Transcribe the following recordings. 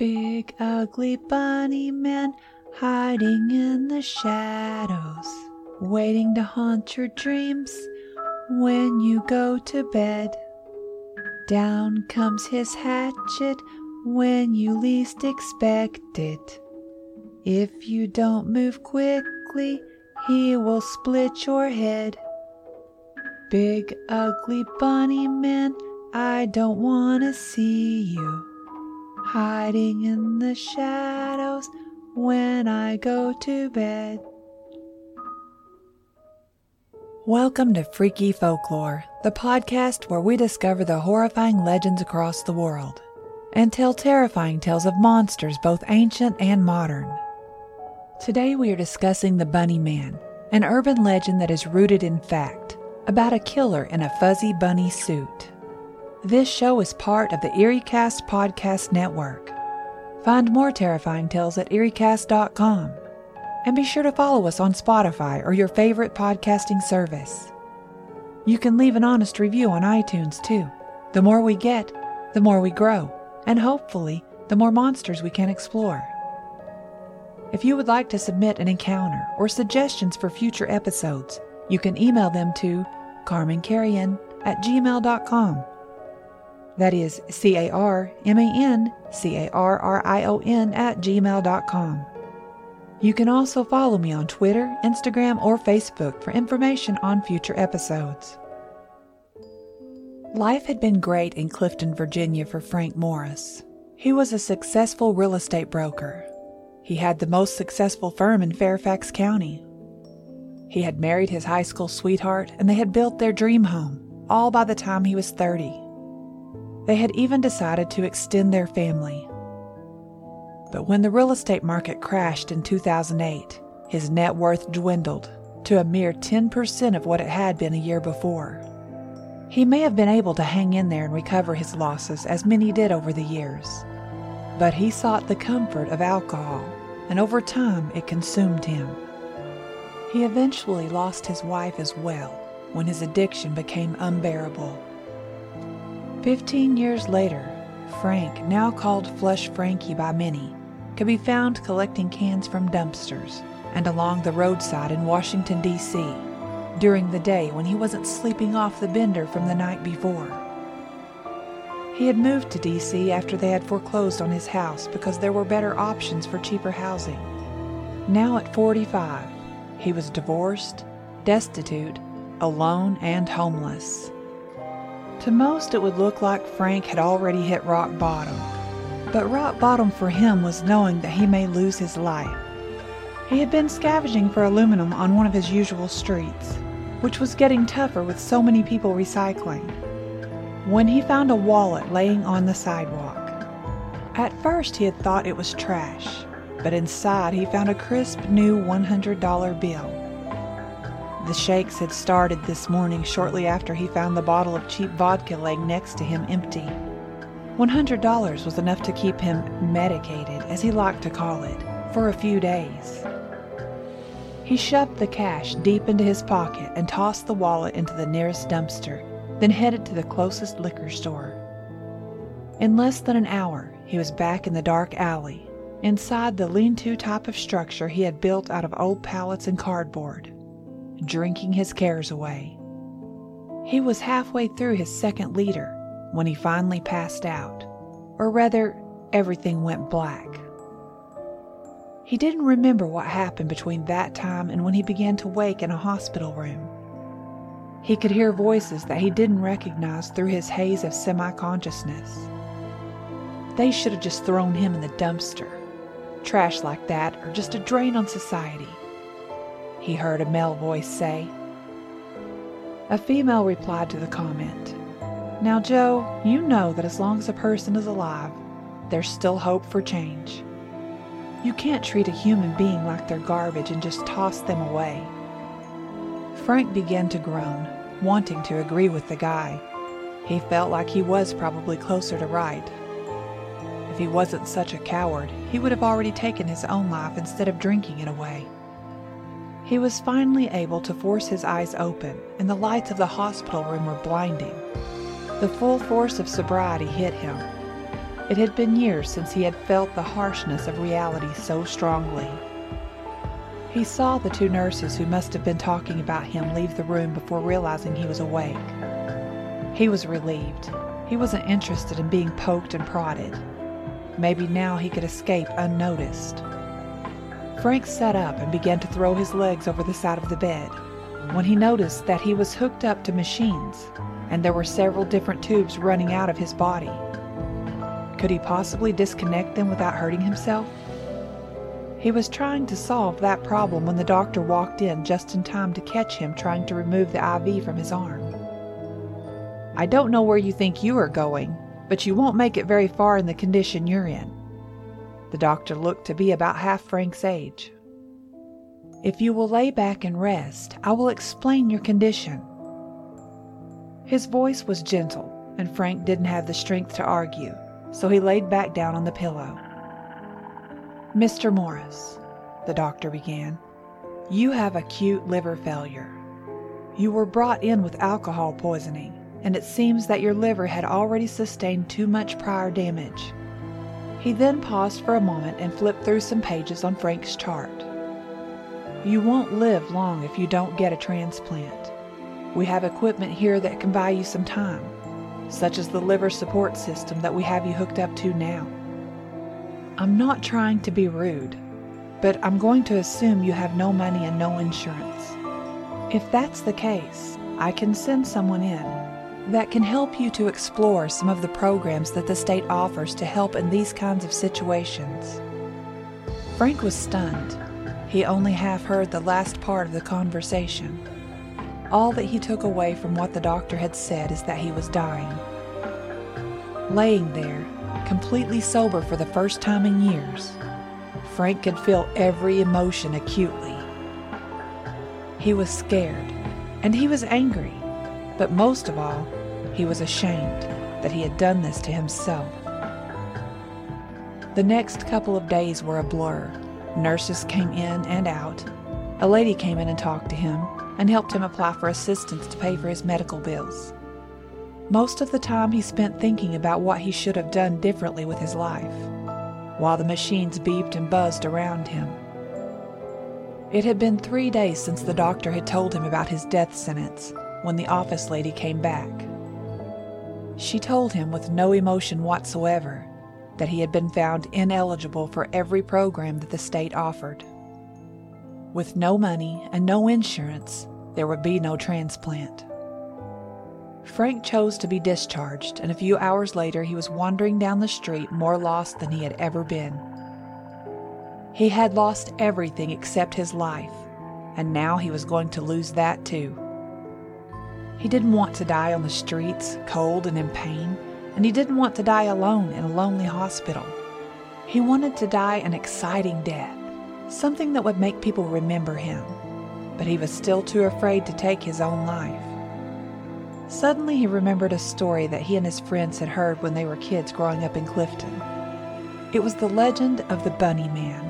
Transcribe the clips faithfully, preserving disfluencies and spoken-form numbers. Big ugly bunny man hiding in the shadows, waiting to haunt your dreams when you go to bed. Down comes his hatchet when you least expect it. If you don't move quickly, he will split your head. Big ugly bunny man, I don't want to see you hiding in the shadows when I go to bed. Welcome to Freaky Folklore, the podcast where we discover the horrifying legends across the world and tell terrifying tales of monsters both ancient and modern. Today we are discussing the Bunny Man, an urban legend that is rooted in fact, about a killer in a fuzzy bunny suit. This show is part of the EerieCast podcast network. Find more terrifying tales at Eerie Cast dot com. And be sure to follow us on Spotify or your favorite podcasting service. You can leave an honest review on iTunes too. The more we get, the more we grow, and hopefully, the more monsters we can explore. If you would like to submit an encounter or suggestions for future episodes, you can email them to Carman Carrion at gmail dot com. That is C A R M A N C A R R I O N at gmail dot com. You can also follow me on Twitter, Instagram, or Facebook for information on future episodes. Life had been great in Clifton, Virginia for Frank Morris. He was a successful real estate broker. He had the most successful firm in Fairfax County. He had married his high school sweetheart, and they had built their dream home, all by the time he was thirty. They had even decided to extend their family. But when the real estate market crashed in two thousand eight, his net worth dwindled to a mere ten percent of what it had been a year before. He may have been able to hang in there and recover his losses, as many did over the years, but he sought the comfort of alcohol, and over time it consumed him. He eventually lost his wife as well, when his addiction became unbearable. Fifteen years later, Frank, now called Flush Frankie by many, could be found collecting cans from dumpsters and along the roadside in Washington, D C during the day when he wasn't sleeping off the bender from the night before. He had moved to D C after they had foreclosed on his house because there were better options for cheaper housing. Now at forty-five, he was divorced, destitute, alone, and homeless. To most, it would look like Frank had already hit rock bottom, but rock bottom for him was knowing that he may lose his life. He had been scavenging for aluminum on one of his usual streets, which was getting tougher with so many people recycling, when he found a wallet laying on the sidewalk. At first, he had thought it was trash, but inside he found a crisp new one hundred dollar bill. The shakes had started this morning shortly after he found the bottle of cheap vodka laying next to him empty. one hundred dollars was enough to keep him medicated, as he liked to call it, for a few days. He shoved the cash deep into his pocket and tossed the wallet into the nearest dumpster, then headed to the closest liquor store. In less than an hour, he was back in the dark alley, inside the lean-to type of structure he had built out of old pallets and cardboard, drinking his cares away. He was halfway through his second liter when he finally passed out, or rather, everything went black. He didn't remember what happened between that time and when he began to wake in a hospital room. He could hear voices that he didn't recognize through his haze of semi-consciousness. They should have just thrown him in the dumpster. Trash like that, or just a drain on society, he heard a male voice say. A female replied to the comment, "Now, Joe, you know that as long as a person is alive, there's still hope for change. You can't treat a human being like they're garbage and just toss them away." Frank began to groan, wanting to agree with the guy. He felt like he was probably closer to right. If he wasn't such a coward, he would have already taken his own life instead of drinking it away. He was finally able to force his eyes open, and the lights of the hospital room were blinding. The full force of sobriety hit him. It had been years since he had felt the harshness of reality so strongly. He saw the two nurses who must have been talking about him leave the room before realizing he was awake. He was relieved. He wasn't interested in being poked and prodded. Maybe now he could escape unnoticed. Frank sat up and began to throw his legs over the side of the bed, when he noticed that he was hooked up to machines, and there were several different tubes running out of his body. Could he possibly disconnect them without hurting himself? He was trying to solve that problem when the doctor walked in just in time to catch him trying to remove the I V from his arm. "I don't know where you think you are going, but you won't make it very far in the condition you're in." The doctor looked to be about half Frank's age. "If you will lay back and rest, I will explain your condition." His voice was gentle, and Frank didn't have the strength to argue, so he laid back down on the pillow. "Mister Morris," the doctor began, "you have acute liver failure. You were brought in with alcohol poisoning, and it seems that your liver had already sustained too much prior damage." He then paused for a moment and flipped through some pages on Frank's chart. "You won't live long if you don't get a transplant. We have equipment here that can buy you some time, such as the liver support system that we have you hooked up to now. I'm not trying to be rude, but I'm going to assume you have no money and no insurance. If that's the case, I can send someone in that can help you to explore some of the programs that the state offers to help in these kinds of situations." Frank was stunned. He only half heard the last part of the conversation. All that he took away from what the doctor had said is that he was dying. Laying there, completely sober for the first time in years, Frank could feel every emotion acutely. He was scared, and he was angry. But most of all, he was ashamed that he had done this to himself. The next couple of days were a blur. Nurses came in and out. A lady came in and talked to him and helped him apply for assistance to pay for his medical bills. Most of the time he spent thinking about what he should have done differently with his life, while the machines beeped and buzzed around him. It had been three days since the doctor had told him about his death sentence, when the office lady came back. She told him with no emotion whatsoever that he had been found ineligible for every program that the state offered. With no money and no insurance, there would be no transplant. Frank chose to be discharged, and a few hours later he was wandering down the street more lost than he had ever been. He had lost everything except his life, and now he was going to lose that too. He didn't want to die on the streets, cold and in pain, and he didn't want to die alone in a lonely hospital. He wanted to die an exciting death, something that would make people remember him, but he was still too afraid to take his own life. Suddenly he remembered a story that he and his friends had heard when they were kids growing up in Clifton. It was the legend of the Bunny Man.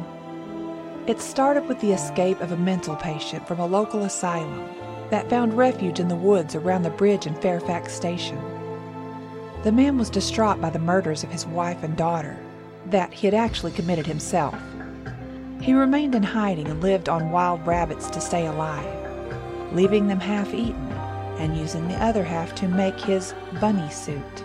It started with the escape of a mental patient from a local asylum that found refuge in the woods around the bridge in Fairfax Station. The man was distraught by the murders of his wife and daughter, that he had actually committed himself. He remained in hiding and lived on wild rabbits to stay alive, leaving them half-eaten and using the other half to make his bunny suit.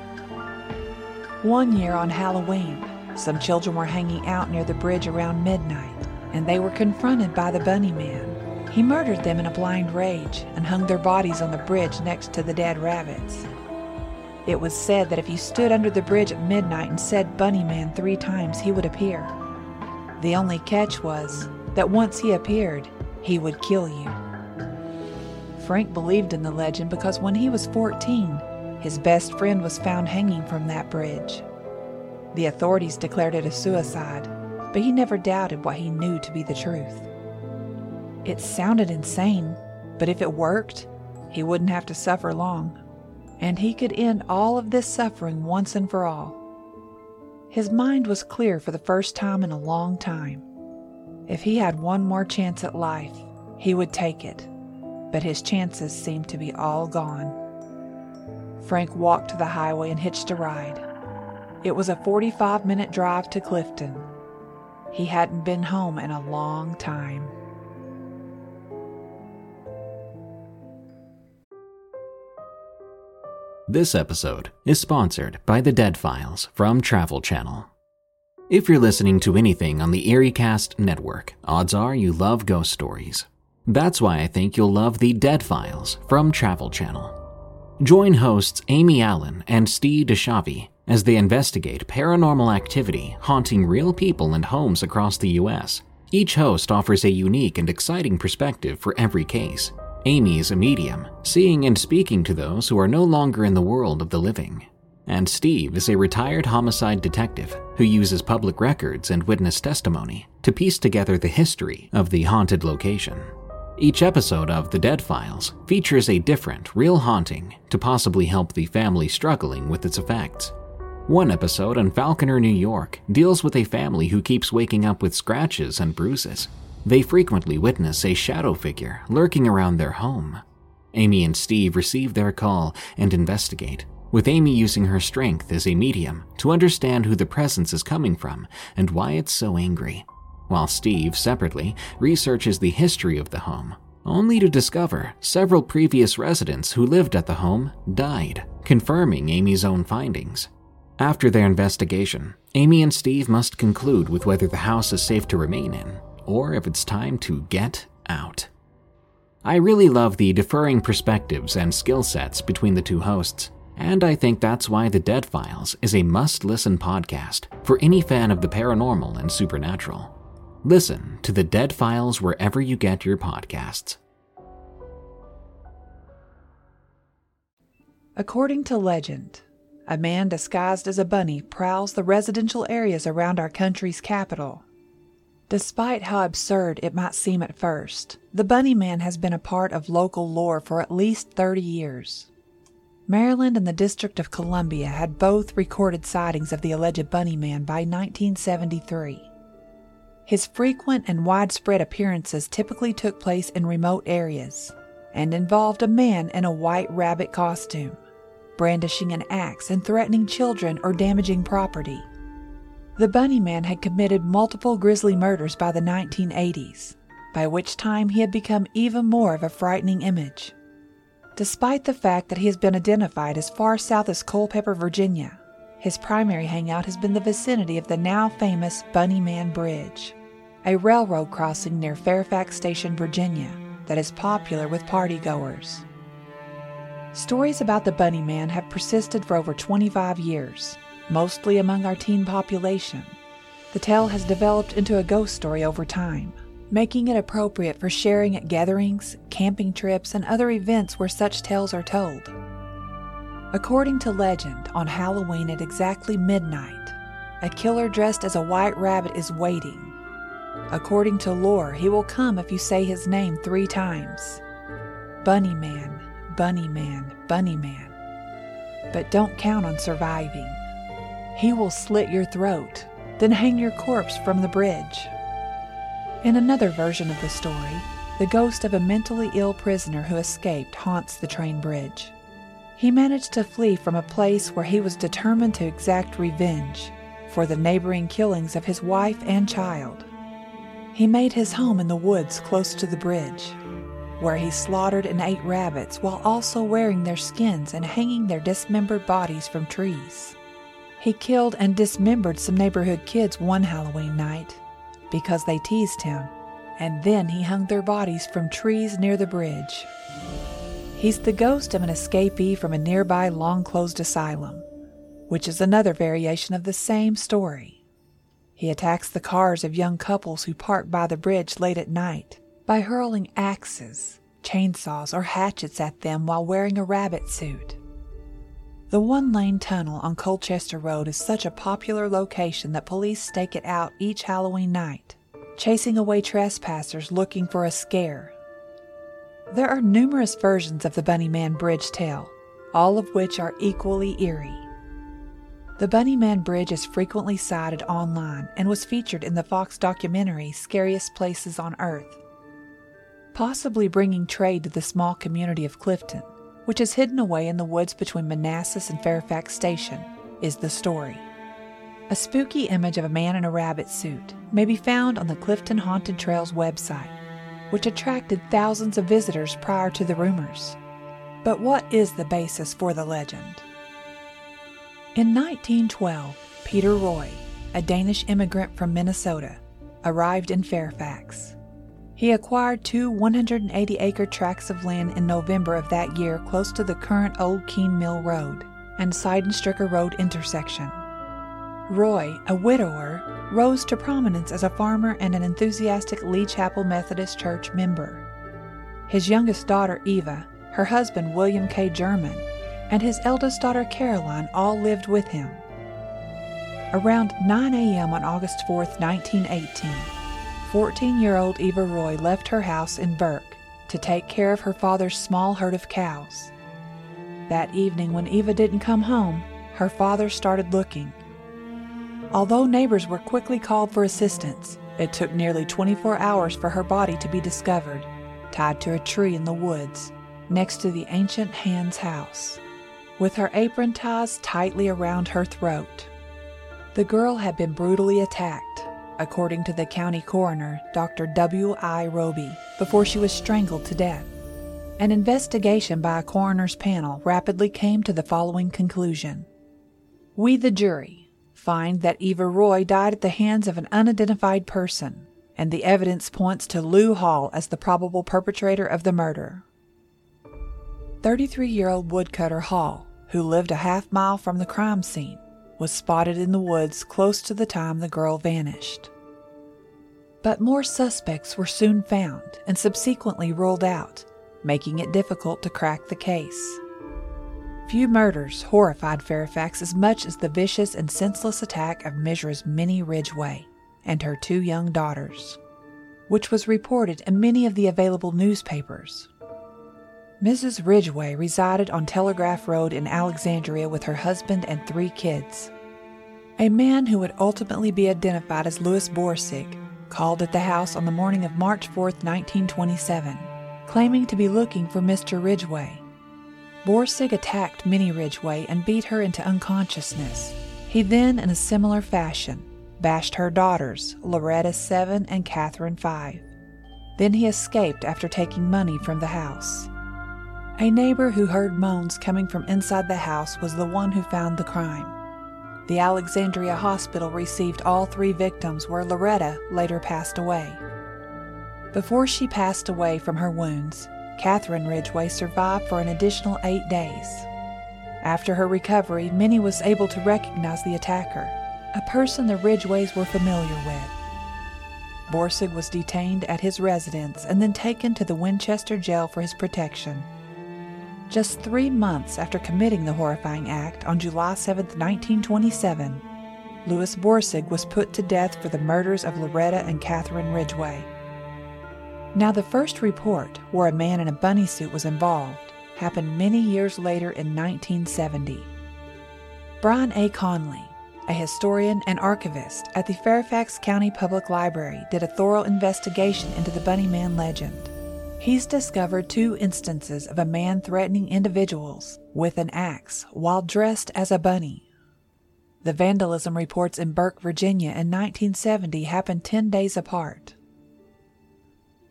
One year on Halloween, some children were hanging out near the bridge around midnight, and they were confronted by the Bunny Man. He murdered them in a blind rage and hung their bodies on the bridge next to the dead rabbits. It was said that if you stood under the bridge at midnight and said Bunny Man three times, he would appear. The only catch was that once he appeared, he would kill you. Frank believed in the legend because when he was fourteen, his best friend was found hanging from that bridge. The authorities declared it a suicide, but he never doubted what he knew to be the truth. It sounded insane, but if it worked, he wouldn't have to suffer long, and he could end all of this suffering once and for all. His mind was clear for the first time in a long time. If he had one more chance at life, he would take it, but his chances seemed to be all gone. Frank walked to the highway and hitched a ride. It was a forty-five minute drive to Clifton. He hadn't been home in a long time. This episode is sponsored by The Dead Files from Travel Channel. If you're listening to anything on the EerieCast network, odds are you love ghost stories. That's why I think you'll love The Dead Files from Travel Channel. Join hosts Amy Allen and Steve DeShavi as they investigate paranormal activity haunting real people and homes across the U S. Each host offers a unique and exciting perspective for every case. Amy is a medium, seeing and speaking to those who are no longer in the world of the living. And Steve is a retired homicide detective who uses public records and witness testimony to piece together the history of the haunted location. Each episode of The Dead Files features a different, real haunting to possibly help the family struggling with its effects. One episode on Falconer, New York, deals with a family who keeps waking up with scratches and bruises. They frequently witness a shadow figure lurking around their home. Amy and Steve receive their call and investigate, with Amy using her strength as a medium to understand who the presence is coming from and why it's so angry, while Steve separately researches the history of the home, only to discover several previous residents who lived at the home died, confirming Amy's own findings. After their investigation, Amy and Steve must conclude with whether the house is safe to remain in, or if it's time to get out. I really love the differing perspectives and skill sets between the two hosts, and I think that's why The Dead Files is a must-listen podcast for any fan of the paranormal and supernatural. Listen to The Dead Files wherever you get your podcasts. According to legend, a man disguised as a bunny prowls the residential areas around our country's capital. Despite how absurd it might seem at first, the Bunny Man has been a part of local lore for at least thirty years. Maryland and the District of Columbia had both recorded sightings of the alleged Bunny Man by nineteen seventy-three. His frequent and widespread appearances typically took place in remote areas and involved a man in a white rabbit costume, brandishing an axe and threatening children or damaging property. The Bunny Man had committed multiple grisly murders by the nineteen eighties, by which time he had become even more of a frightening image. Despite the fact that he has been identified as far south as Culpeper, Virginia, his primary hangout has been the vicinity of the now famous Bunny Man Bridge, a railroad crossing near Fairfax Station, Virginia, that is popular with partygoers. Stories about the Bunny Man have persisted for over twenty-five years. Mostly among our teen population. The tale has developed into a ghost story over time, making it appropriate for sharing at gatherings, camping trips, and other events where such tales are told. According to legend, on Halloween at exactly midnight, a killer dressed as a white rabbit is waiting. According to lore, he will come if you say his name three times. Bunny Man, Bunny Man, Bunny Man. But don't count on surviving. He will slit your throat, then hang your corpse from the bridge. In another version of the story, the ghost of a mentally ill prisoner who escaped haunts the train bridge. He managed to flee from a place where he was determined to exact revenge for the neighboring killings of his wife and child. He made his home in the woods close to the bridge, where he slaughtered and ate rabbits while also wearing their skins and hanging their dismembered bodies from trees. He killed and dismembered some neighborhood kids one Halloween night because they teased him, and then he hung their bodies from trees near the bridge. He's the ghost of an escapee from a nearby long-closed asylum, which is another variation of the same story. He attacks the cars of young couples who park by the bridge late at night by hurling axes, chainsaws, or hatchets at them while wearing a rabbit suit. The one-lane tunnel on Colchester Road is such a popular location that police stake it out each Halloween night, chasing away trespassers looking for a scare. There are numerous versions of the Bunny Man Bridge tale, all of which are equally eerie. The Bunny Man Bridge is frequently cited online and was featured in the Fox documentary Scariest Places on Earth, possibly bringing trade to the small community of Clifton, which is hidden away in the woods between Manassas and Fairfax Station, is the story. A spooky image of a man in a rabbit suit may be found on the Clifton Haunted Trails website, which attracted thousands of visitors prior to the rumors. But what is the basis for the legend? In nineteen twelve, Peter Roy, a Danish immigrant from Minnesota, arrived in Fairfax. He acquired two one hundred eighty acre tracts of land in November of that year close to the current Old Keene Mill Road and Seidenstricker Road intersection. Roy, a widower, rose to prominence as a farmer and an enthusiastic Lee Chapel Methodist Church member. His youngest daughter, Eva, her husband, William K. German, and his eldest daughter, Caroline, all lived with him. Around nine a.m. on August fourth, nineteen eighteen, fourteen-year-old Eva Roy left her house in Burke to take care of her father's small herd of cows. That evening, when Eva didn't come home, her father started looking. Although neighbors were quickly called for assistance, it took nearly twenty-four hours for her body to be discovered, tied to a tree in the woods, next to the ancient Hans house, with her apron ties tightly around her throat. The girl had been brutally attacked, according to the county coroner, Doctor W. I. Roby, before she was strangled to death. An investigation by a coroner's panel rapidly came to the following conclusion. We, the jury, find that Eva Roy died at the hands of an unidentified person, and the evidence points to Lou Hall as the probable perpetrator of the murder. thirty-three-year-old woodcutter Hall, who lived a half mile from the crime scene, was spotted in the woods close to the time the girl vanished. But more suspects were soon found and subsequently ruled out, making it difficult to crack the case. Few murders horrified Fairfax as much as the vicious and senseless attack of Missus Minnie Ridgway and her two young daughters, which was reported in many of the available newspapers. Missus Ridgway resided on Telegraph Road in Alexandria with her husband and three kids. A man who would ultimately be identified as Louis Borsig called at the house on the morning of March fourth, nineteen twenty-seven, claiming to be looking for Mister Ridgway. Borsig attacked Minnie Ridgway and beat her into unconsciousness. He then, in a similar fashion, bashed her daughters, Loretta seven and Catherine five. Then he escaped after taking money from the house. A neighbor who heard moans coming from inside the house was the one who found the crime. The Alexandria Hospital received all three victims, where Loretta later passed away. Before she passed away from her wounds, Catherine Ridgeway survived for an additional eight days. After her recovery, Minnie was able to recognize the attacker, a person the Ridgeways were familiar with. Borsig was detained at his residence and then taken to the Winchester Jail for his protection. Just three months after committing the horrifying act on July seventh, nineteen twenty-seven, Louis Borsig was put to death for the murders of Loretta and Catherine Ridgway. Now, the first report, where a man in a bunny suit was involved, happened many years later in nineteen seventy. Brian A. Conley, a historian and archivist at the Fairfax County Public Library, did a thorough investigation into the Bunny Man legend. He's discovered two instances of a man threatening individuals with an axe while dressed as a bunny. The vandalism reports in Burke, Virginia in nineteen seventy happened ten days apart.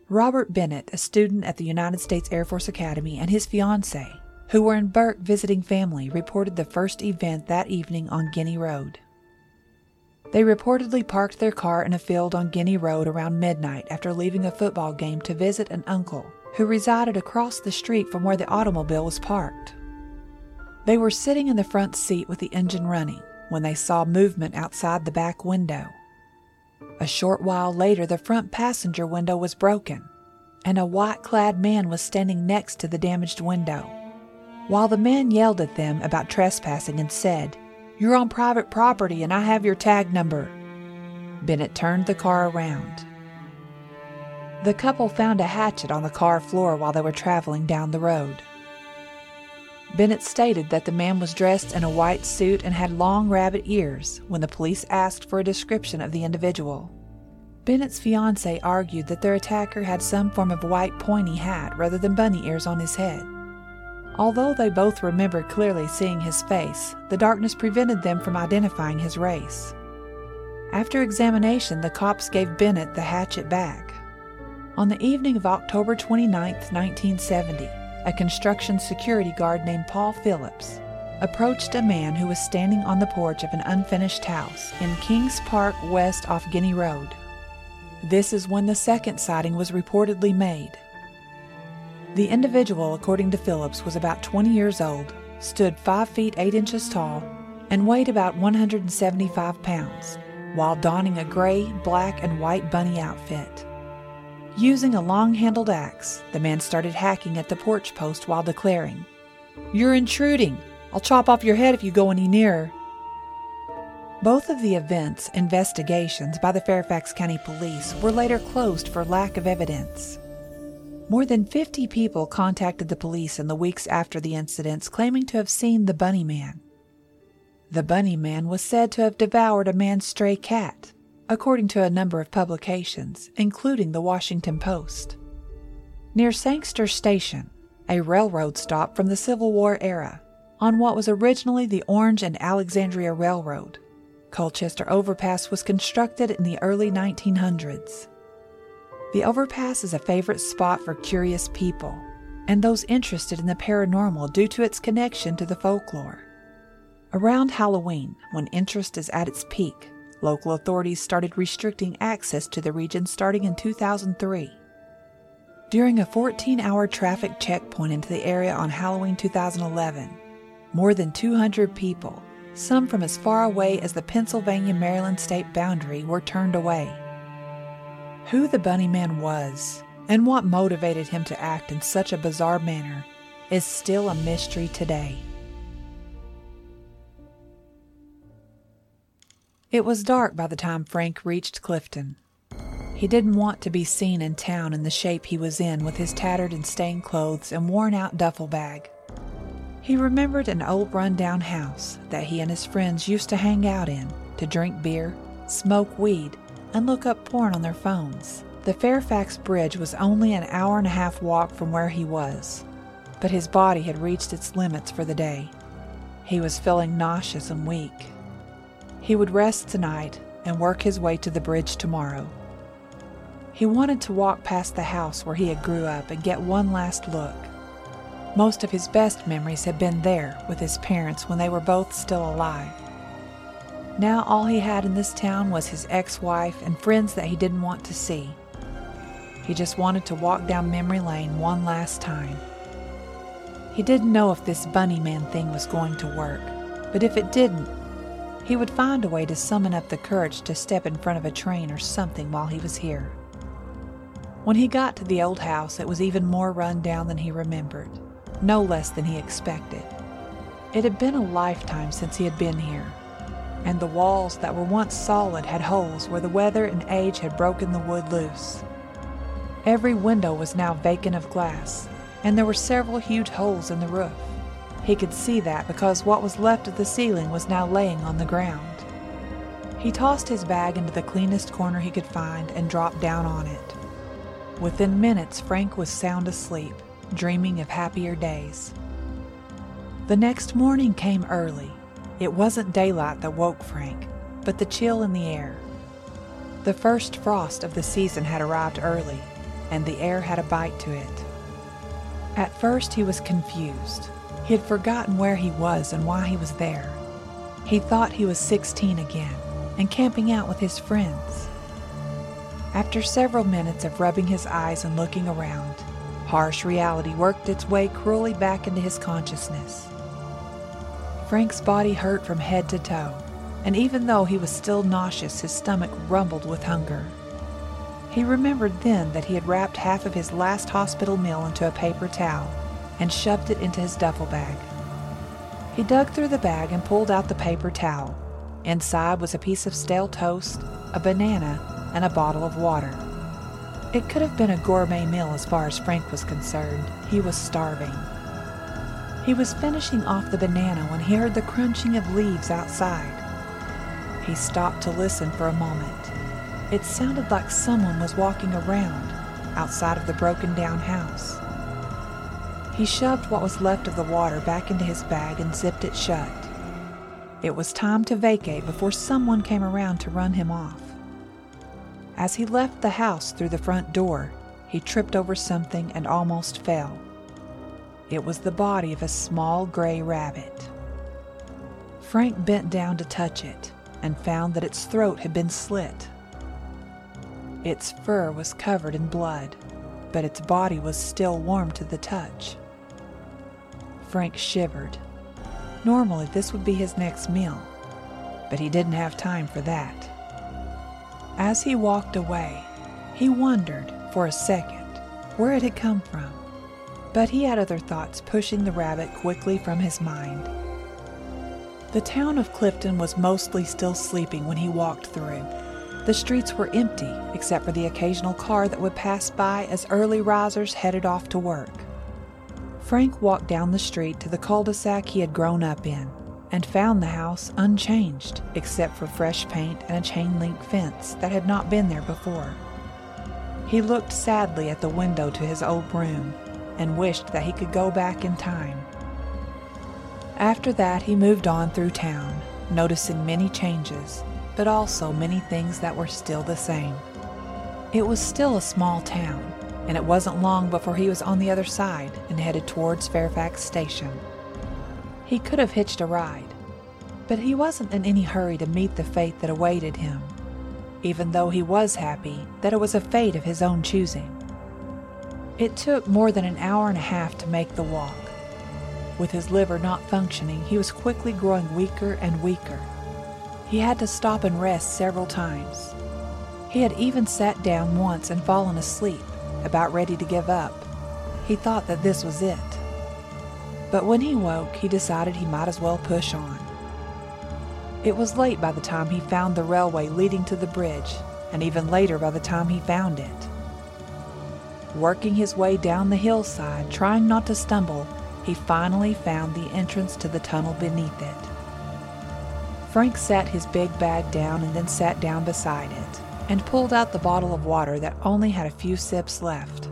Robert Bennett, a student at the United States Air Force Academy, and his fiancée, who were in Burke visiting family, reported the first event that evening on Guinea Road. They reportedly parked their car in a field on Guinea Road around midnight after leaving a football game to visit an uncle who resided across the street from where the automobile was parked. They were sitting in the front seat with the engine running when they saw movement outside the back window. A short while later, the front passenger window was broken, and a white-clad man was standing next to the damaged window. While the man yelled at them about trespassing and said, "You're on private property and I have your tag number," Bennett turned the car around. The couple found a hatchet on the car floor while they were traveling down the road. Bennett stated that the man was dressed in a white suit and had long rabbit ears when the police asked for a description of the individual. Bennett's fiancée argued that their attacker had some form of white pointy hat rather than bunny ears on his head. Although they both remembered clearly seeing his face, the darkness prevented them from identifying his race. After examination, the cops gave Bennett the hatchet back. On the evening of October twenty-ninth, nineteen seventy, a construction security guard named Paul Phillips approached a man who was standing on the porch of an unfinished house in Kings Park West off Guinea Road. This is when the second sighting was reportedly made. The individual, according to Phillips, was about twenty years old, stood five feet eight inches tall, and weighed about one hundred seventy-five pounds, while donning a gray, black, and white bunny outfit. Using a long-handled axe, the man started hacking at the porch post while declaring, "You're intruding! I'll chop off your head if you go any nearer." Both of the events' investigations by the Fairfax County Police were later closed for lack of evidence. More than fifty people contacted the police in the weeks after the incidents, claiming to have seen the Bunny Man. The Bunny Man was said to have devoured a man's stray cat, according to a number of publications, including the Washington Post. Near Sangster Station, a railroad stop from the Civil War era, on what was originally the Orange and Alexandria Railroad, Colchester Overpass was constructed in the early nineteen hundreds. The overpass is a favorite spot for curious people and those interested in the paranormal due to its connection to the folklore. Around Halloween, when interest is at its peak, local authorities started restricting access to the region starting in two thousand three. During a fourteen-hour traffic checkpoint into the area on Halloween two thousand eleven, more than two hundred people, some from as far away as the Pennsylvania-Maryland state boundary, were turned away. Who the Bunny Man was and what motivated him to act in such a bizarre manner is still a mystery today. It was dark by the time Frank reached Clifton. He didn't want to be seen in town in the shape he was in, with his tattered and stained clothes and worn-out duffel bag. He remembered an old run-down house that he and his friends used to hang out in to drink beer, smoke weed, and look up porn on their phones. The Fairfax Bridge was only an hour and a half walk from where he was, but his body had reached its limits for the day. He was feeling nauseous and weak. He would rest tonight and work his way to the bridge tomorrow. He wanted to walk past the house where he had grew up and get one last look. Most of his best memories had been there with his parents when they were both still alive. Now all he had in this town was his ex-wife and friends that he didn't want to see. He just wanted to walk down memory lane one last time. He didn't know if this Bunny Man thing was going to work, but if it didn't, he would find a way to summon up the courage to step in front of a train or something while he was here. When he got to the old house, it was even more run down than he remembered, no less than he expected. It had been a lifetime since he had been here, and the walls that were once solid had holes where the weather and age had broken the wood loose. Every window was now vacant of glass, and there were several huge holes in the roof. He could see that because what was left of the ceiling was now laying on the ground. He tossed his bag into the cleanest corner he could find and dropped down on it. Within minutes, Frank was sound asleep, dreaming of happier days. The next morning came early. It wasn't daylight that woke Frank, but the chill in the air. The first frost of the season had arrived early, and the air had a bite to it. At first he was confused. He had forgotten where he was and why he was there. He thought he was sixteen again and camping out with his friends. After several minutes of rubbing his eyes and looking around, harsh reality worked its way cruelly back into his consciousness. Frank's body hurt from head to toe, and even though he was still nauseous, his stomach rumbled with hunger. He remembered then that he had wrapped half of his last hospital meal into a paper towel and shoved it into his duffel bag. He dug through the bag and pulled out the paper towel. Inside was a piece of stale toast, a banana, and a bottle of water. It could have been a gourmet meal as far as Frank was concerned. He was starving. He was finishing off the banana when he heard the crunching of leaves outside. He stopped to listen for a moment. It sounded like someone was walking around outside of the broken-down house. He shoved what was left of the water back into his bag and zipped it shut. It was time to vacate before someone came around to run him off. As he left the house through the front door, he tripped over something and almost fell. It was the body of a small gray rabbit. Frank bent down to touch it and found that its throat had been slit. Its fur was covered in blood, but its body was still warm to the touch. Frank shivered. Normally this would be his next meal, but he didn't have time for that. As he walked away, he wondered, for a second, where it had come from, but he had other thoughts pushing the rabbit quickly from his mind. The town of Clifton was mostly still sleeping when he walked through. The streets were empty, except for the occasional car that would pass by as early risers headed off to work. Frank walked down the street to the cul-de-sac he had grown up in, and found the house unchanged, except for fresh paint and a chain-link fence that had not been there before. He looked sadly at the window to his old room, and wished that he could go back in time. After that, he moved on through town, noticing many changes, but also many things that were still the same. It was still a small town, and it wasn't long before he was on the other side and headed towards Fairfax Station. He could have hitched a ride, but he wasn't in any hurry to meet the fate that awaited him, even though he was happy that it was a fate of his own choosing. It took more than an hour and a half to make the walk. With his liver not functioning, he was quickly growing weaker and weaker. He had to stop and rest several times. He had even sat down once and fallen asleep, about ready to give up. He thought that this was it. But when he woke, he decided he might as well push on. It was late by the time he found the railway leading to the bridge, and even later by the time he found it. Working his way down the hillside, trying not to stumble, he finally found the entrance to the tunnel beneath it. Frank sat his big bag down and then sat down beside it, and pulled out the bottle of water that only had a few sips left.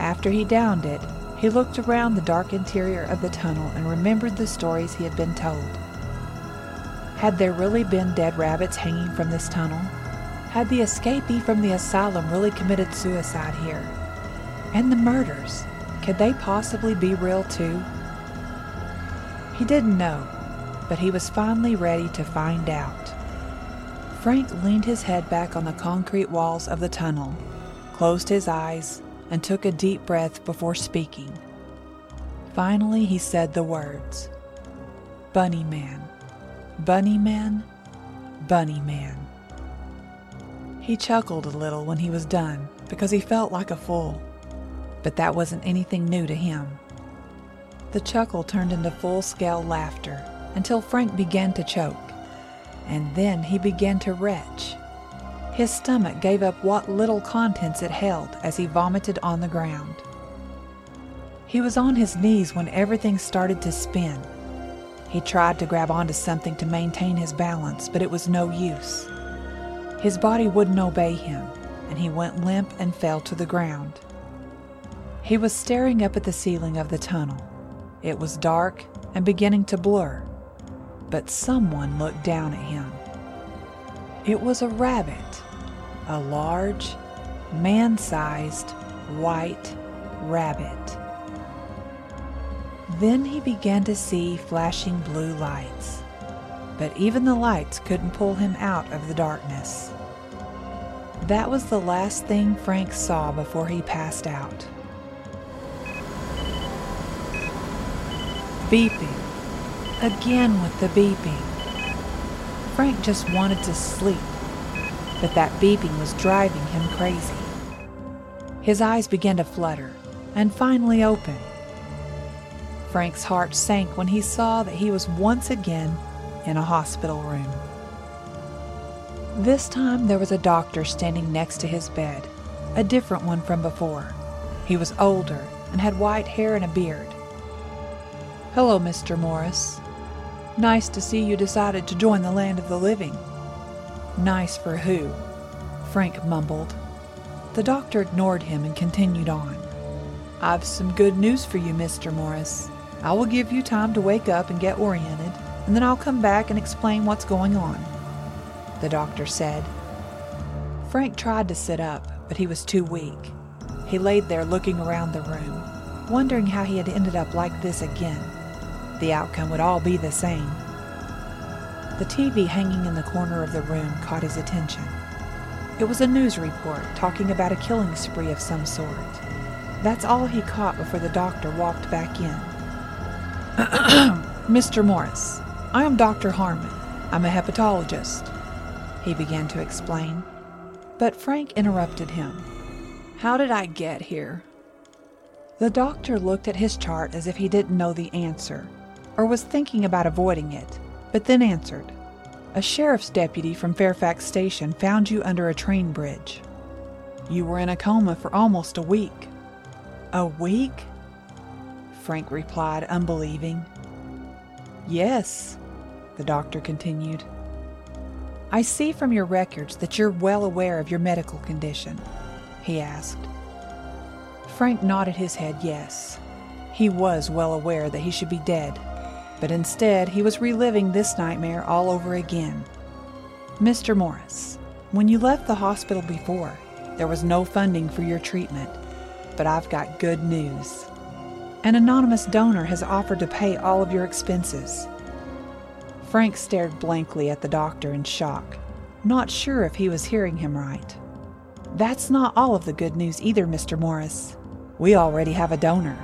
After he downed it, he looked around the dark interior of the tunnel and remembered the stories he had been told. Had there really been dead rabbits hanging from this tunnel? Had the escapee from the asylum really committed suicide here? And the murders? Could they possibly be real too? He didn't know, but he was finally ready to find out. Frank leaned his head back on the concrete walls of the tunnel, closed his eyes, and took a deep breath before speaking. Finally, he said the words, "Bunny Man, Bunny Man, Bunny Man." He chuckled a little when he was done because he felt like a fool. But that wasn't anything new to him. The chuckle turned into full-scale laughter until Frank began to choke, and then he began to retch. His stomach gave up what little contents it held as he vomited on the ground. He was on his knees when everything started to spin. He tried to grab onto something to maintain his balance, but it was no use. His body wouldn't obey him, and he went limp and fell to the ground. He was staring up at the ceiling of the tunnel. It was dark and beginning to blur, but someone looked down at him. It was a rabbit, a large, man-sized, white rabbit. Then he began to see flashing blue lights, but even the lights couldn't pull him out of the darkness. That was the last thing Frank saw before he passed out. Beeping. Again with the beeping. Frank just wanted to sleep, but that beeping was driving him crazy. His eyes began to flutter and finally open. Frank's heart sank when he saw that he was once again in a hospital room. This time there was a doctor standing next to his bed, a different one from before. He was older and had white hair and a beard. "Hello, Mister Morris. Nice to see you decided to join the land of the living." "Nice for who?" Frank mumbled. The doctor ignored him and continued on. "I've some good news for you, Mister Morris. I will give you time to wake up and get oriented, and then I'll come back and explain what's going on," the doctor said. Frank tried to sit up, but he was too weak. He laid there looking around the room, wondering how he had ended up like this again. The outcome would all be the same. The T V hanging in the corner of the room caught his attention. It was a news report talking about a killing spree of some sort. That's all he caught before the doctor walked back in. "Mister Morris, I am Doctor Harmon. I'm a hepatologist," he began to explain. But Frank interrupted him. "How did I get here?" The doctor looked at his chart as if he didn't know the answer, or was thinking about avoiding it, but then answered. "A sheriff's deputy from Fairfax Station found you under a train bridge. You were in a coma for almost a week." "A week?" Frank replied, unbelieving. "Yes," the doctor continued. "I see from your records that you're well aware of your medical condition," he asked. Frank nodded his head yes. He was well aware that he should be dead, but instead he was reliving this nightmare all over again. "Mister Morris, when you left the hospital before, there was no funding for your treatment, but I've got good news. An anonymous donor has offered to pay all of your expenses." Frank stared blankly at the doctor in shock, not sure if he was hearing him right. "That's not all of the good news either, Mister Morris. We already have a donor.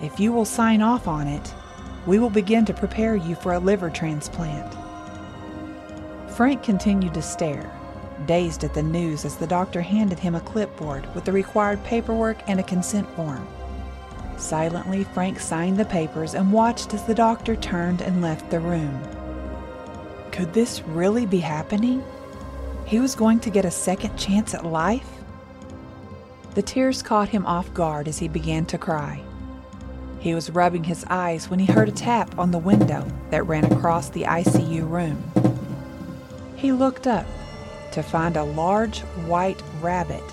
If you will sign off on it, we will begin to prepare you for a liver transplant." Frank continued to stare, dazed at the news as the doctor handed him a clipboard with the required paperwork and a consent form. Silently, Frank signed the papers and watched as the doctor turned and left the room. Could this really be happening? He was going to get a second chance at life? The tears caught him off guard as he began to cry. He was rubbing his eyes when he heard a tap on the window that ran across the I C U room. He looked up to find a large white rabbit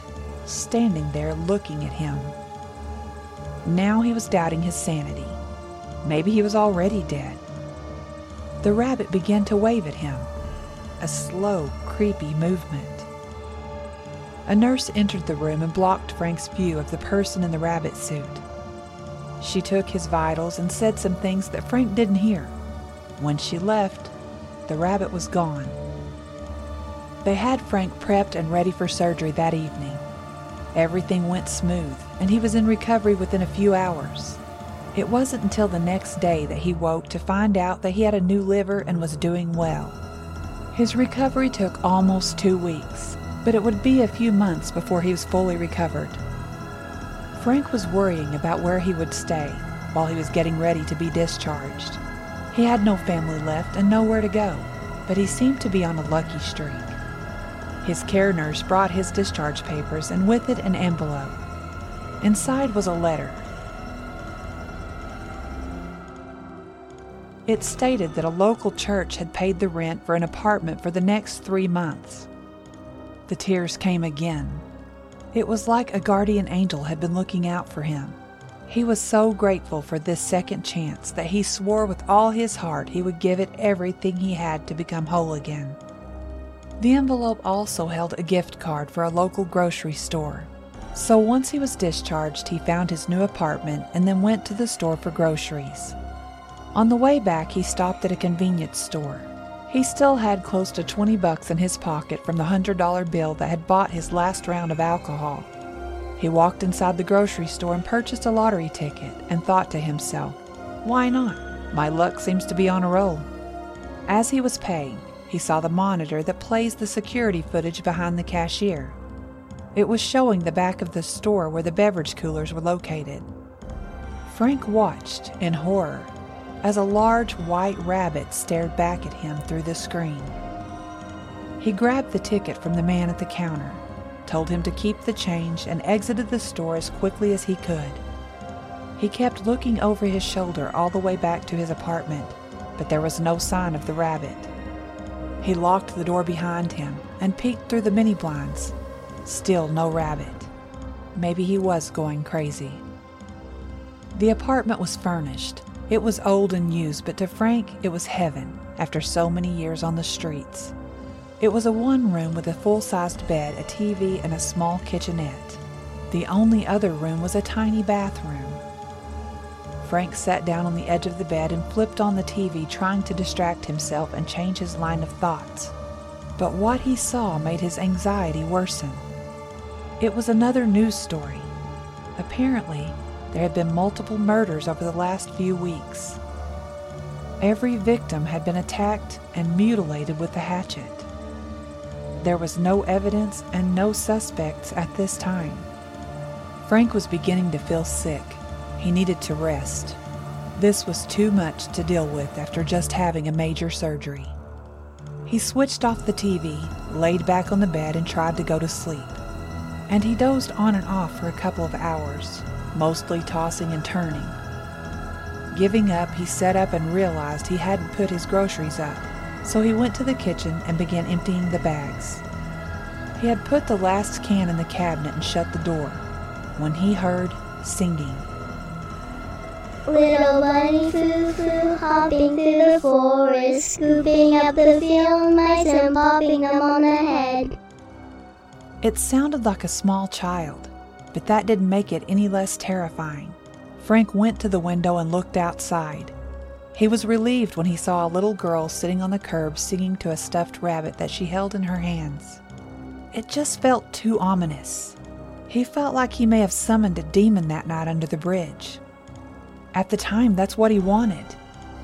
standing there looking at him. Now he was doubting his sanity. Maybe he was already dead. The rabbit began to wave at him, a slow, creepy movement. A nurse entered the room and blocked Frank's view of the person in the rabbit suit. She took his vitals and said some things that Frank didn't hear. When she left, the rabbit was gone. They had Frank prepped and ready for surgery that evening. Everything went smooth, and he was in recovery within a few hours. It wasn't until the next day that he woke to find out that he had a new liver and was doing well. His recovery took almost two weeks, but it would be a few months before he was fully recovered. Frank was worrying about where he would stay while he was getting ready to be discharged. He had no family left and nowhere to go, but he seemed to be on a lucky streak. His care nurse brought his discharge papers and with it an envelope. Inside was a letter. It stated that a local church had paid the rent for an apartment for the next three months. The tears came again. It was like a guardian angel had been looking out for him. He was so grateful for this second chance that he swore with all his heart he would give it everything he had to become whole again. The envelope also held a gift card for a local grocery store. So once he was discharged, he found his new apartment and then went to the store for groceries. On the way back, he stopped at a convenience store. He still had close to twenty bucks in his pocket from the one hundred dollar bill that had bought his last round of alcohol. He walked inside the grocery store and purchased a lottery ticket and thought to himself, "Why not? My luck seems to be on a roll." As he was paying, he saw the monitor that plays the security footage behind the cashier. It was showing the back of the store where the beverage coolers were located. Frank watched in horror as a large white rabbit stared back at him through the screen. He grabbed the ticket from the man at the counter, told him to keep the change, and exited the store as quickly as he could. He kept looking over his shoulder all the way back to his apartment, but there was no sign of the rabbit. He locked the door behind him and peeked through the mini blinds. Still no rabbit. Maybe he was going crazy. The apartment was furnished, It was old and used, but to Frank, it was heaven after so many years on the streets. It was a one-room with a full-sized bed, a T V, and a small kitchenette. The only other room was a tiny bathroom. Frank sat down on the edge of the bed and flipped on the T V, trying to distract himself and change his line of thoughts. But what he saw made his anxiety worsen. It was another news story. Apparently, there had been multiple murders over the last few weeks. Every victim had been attacked and mutilated with a hatchet. There was no evidence and no suspects at this time. Frank was beginning to feel sick. He needed to rest. This was too much to deal with after just having a major surgery. He switched off the T V, laid back on the bed, and tried to go to sleep. And he dozed on and off for a couple of hours, mostly tossing and turning. Giving up, he sat up and realized he hadn't put his groceries up, so he went to the kitchen and began emptying the bags. He had put the last can in the cabinet and shut the door, when he heard singing. Little bunny foo-foo, hopping through the forest, scooping up the field mice and bopping them on the head. It sounded like a small child, but that didn't make it any less terrifying. Frank went to the window and looked outside. He was relieved when he saw a little girl sitting on the curb singing to a stuffed rabbit that she held in her hands. It just felt too ominous. He felt like he may have summoned a demon that night under the bridge. At the time, that's what he wanted,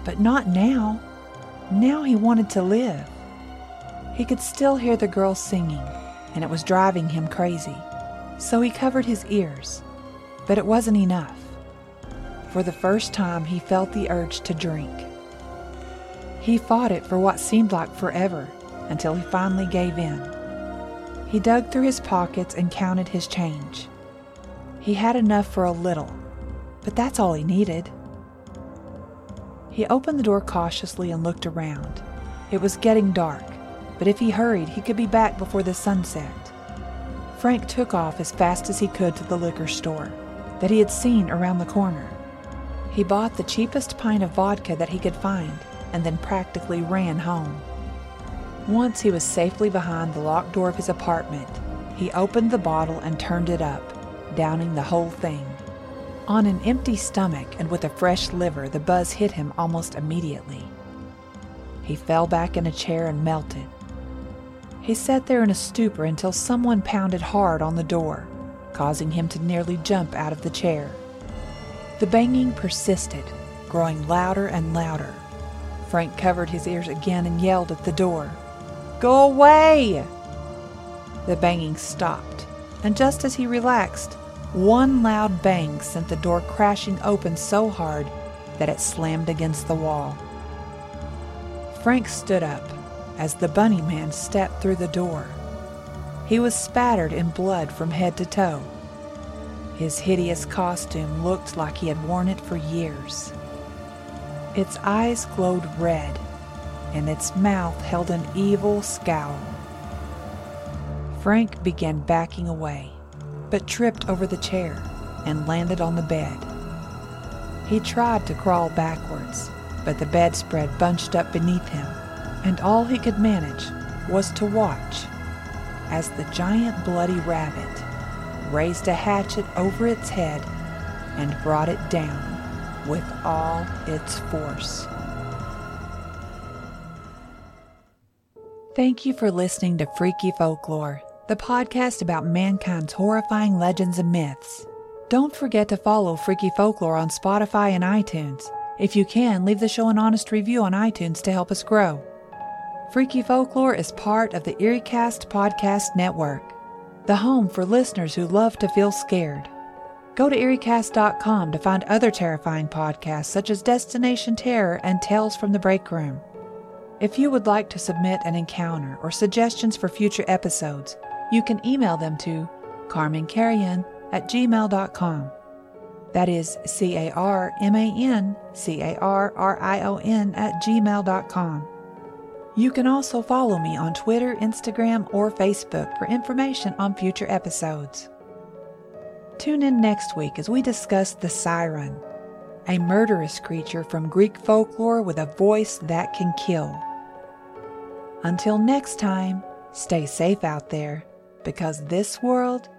but not now. Now he wanted to live. He could still hear the girl singing, and it was driving him crazy, so he covered his ears, but it wasn't enough. For the first time, he felt the urge to drink. He fought it for what seemed like forever, until he finally gave in. He dug through his pockets and counted his change. He had enough for a little, but that's all he needed. He opened the door cautiously and looked around. It was getting dark, but if he hurried, he could be back before the sunset. Frank took off as fast as he could to the liquor store that he had seen around the corner. He bought the cheapest pint of vodka that he could find and then practically ran home. Once he was safely behind the locked door of his apartment, he opened the bottle and turned it up, downing the whole thing. On an empty stomach and with a fresh liver, the buzz hit him almost immediately. He fell back in a chair and melted. He sat there in a stupor until someone pounded hard on the door, causing him to nearly jump out of the chair. The banging persisted, growing louder and louder. Frank covered his ears again and yelled at the door. Go away! The banging stopped, and just as he relaxed, one loud bang sent the door crashing open so hard that it slammed against the wall. Frank stood up as the bunny man stepped through the door. He was spattered in blood from head to toe. His hideous costume looked like he had worn it for years. Its eyes glowed red, and its mouth held an evil scowl. Frank began backing away, but tripped over the chair and landed on the bed. He tried to crawl backwards, but the bedspread bunched up beneath him, and all he could manage was to watch as the giant bloody rabbit raised a hatchet over its head and brought it down with all its force. Thank you for listening to Freaky Folklore, the podcast about mankind's horrifying legends and myths. Don't forget to follow Freaky Folklore on Spotify and iTunes. If you can, leave the show an honest review on iTunes to help us grow. Freaky Folklore is part of the EerieCast Podcast Network, the home for listeners who love to feel scared. Go to Eerie Cast dot com to find other terrifying podcasts such as Destination Terror and Tales from the Break Room. If you would like to submit an encounter or suggestions for future episodes, you can email them to Carman Carrion at gmail dot com. That is C A R M A N C A R R I O N at gmail dot com. You can also follow me on Twitter, Instagram, or Facebook for information on future episodes. Tune in next week as we discuss the siren, a murderous creature from Greek folklore with a voice that can kill. Until next time, stay safe out there, because this world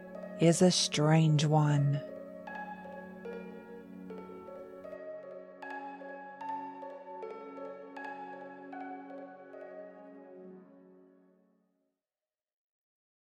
is a strange one.